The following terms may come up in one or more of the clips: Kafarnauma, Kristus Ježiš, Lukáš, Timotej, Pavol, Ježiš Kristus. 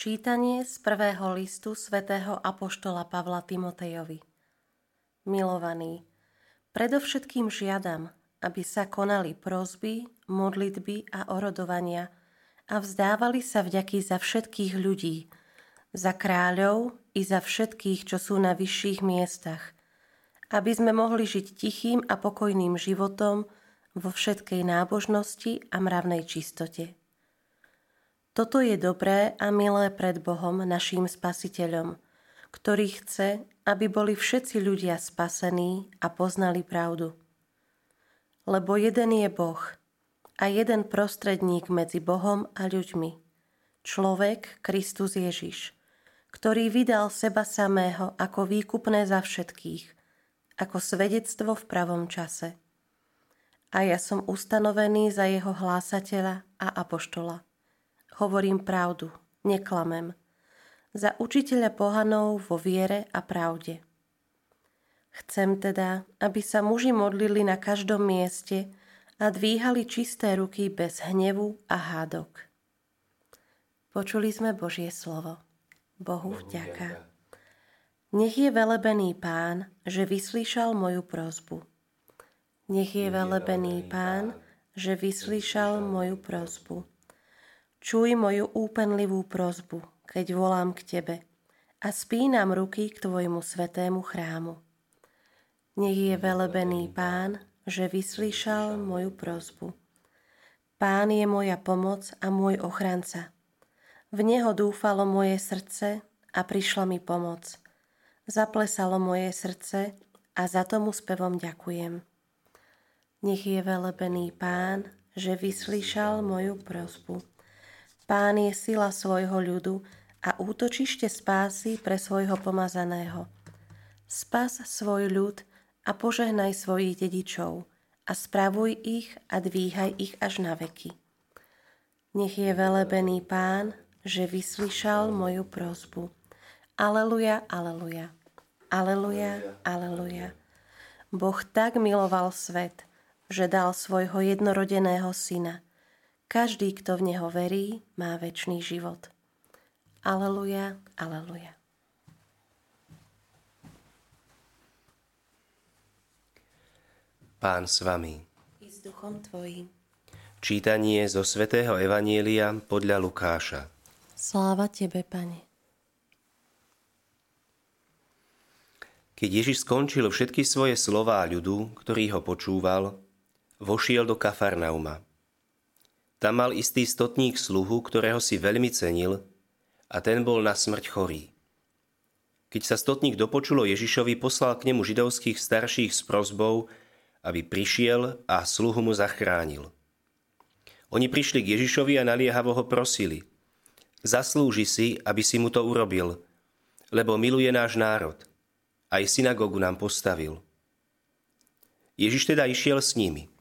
Čítanie z prvého listu svätého apoštola Pavla Timotejovi. Milovaní, predovšetkým žiadam, aby sa konali prosby, modlitby a orodovania a vzdávali sa vďaky za všetkých ľudí, za kráľov i za všetkých, čo sú na vyšších miestach, aby sme mohli žiť tichým a pokojným životom vo všetkej nábožnosti a mravnej čistote. Toto je dobré a milé pred Bohom, naším Spasiteľom, ktorý chce, aby boli všetci ľudia spasení a poznali pravdu. Lebo jeden je Boh a jeden prostredník medzi Bohom a ľuďmi, človek Kristus Ježiš, ktorý vydal seba samého ako výkupné za všetkých, ako svedectvo v pravom čase. A ja som ustanovený za jeho hlásateľa a apoštola. Hovorím pravdu, neklamem. Za učiteľa pohanov vo viere a pravde. Chcem teda, aby sa muži modlili na každom mieste a dvíhali čisté ruky bez hnevu a hádok. Počuli sme Božie slovo. Bohu vďaka. Nech je velebený Pán, že vyslíšal moju prosbu. Nech je velebený Pán, že vyslíšal moju prosbu. Čuj moju úpenlivú prosbu, keď volám k Tebe a spínam ruky k Tvojmu svätému chrámu. Nech je velebený Pán, že vyslíšal moju prosbu. Pán je moja pomoc a môj ochranca. V Neho dúfalo moje srdce a prišla mi pomoc. Zaplesalo moje srdce a za tomu spevom ďakujem. Nech je velebený Pán, že vyslíšal moju prosbu. Pán je sila svojho ľudu a útočište spásy pre svojho pomazaného. Spas svoj ľud a požehnaj svojich dedičov a spravuj ich a dvíhaj ich až na veky. Nech je velebený Pán, že vyslíšal moju prosbu. Aleluja, aleluja. Aleluja, aleluja. Boh tak miloval svet, že dal svojho jednorodeného syna. Každý, kto v Neho verí, má večný život. Aleluja, aleluja. Pán s vami. I s duchom tvojím. Čítanie zo svätého evanjelia podľa Lukáša. Sláva Tebe, Pane. Keď Ježiš skončil všetky svoje slová ľudu, ktorý ho počúval, vošiel do Kafarnauma. Tam mal istý stotník sluhu, ktorého si veľmi cenil, a ten bol na smrť chorý. Keď sa stotník dopočulo Ježišovi, poslal k nemu židovských starších s prosbou, aby prišiel a sluhu mu zachránil. Oni prišli k Ježišovi a naliehavo ho prosili: Zaslúži si, aby si mu to urobil, lebo miluje náš národ. Aj synagógu nám postavil. Ježiš teda išiel s nimi.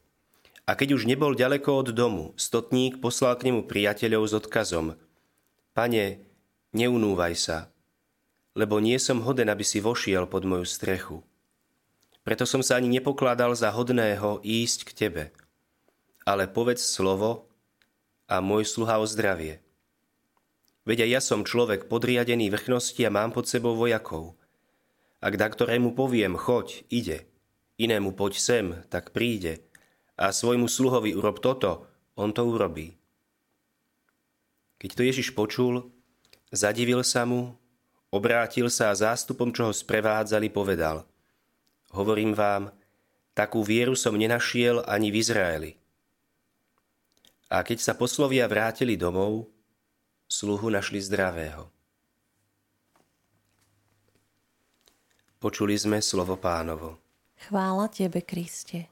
A keď už nebol ďaleko od domu, stotník poslal k nemu priateľov s odkazom: Pane, neunúvaj sa, lebo nie som hoden, aby si vošiel pod moju strechu. Preto som sa ani nepokladal za hodného ísť k Tebe. Ale povedz slovo a môj sluha ozdravie. Veď aj ja som človek podriadený vrchnosti a mám pod sebou vojakov. Ak da ktorému poviem: choď, ide, inému: poď sem, tak príde, a svojmu sluhovi: urob toto, on to urobí. Keď to Ježiš počul, zadivil sa mu, obrátil sa a zástupom, čo ho sprevádzali, povedal: Hovorím vám, takú vieru som nenašiel ani v Izraeli. A keď sa poslovia vrátili domov, sluhu našli zdravého. Počuli sme slovo Pánovo. Chvála Tebe, Kriste.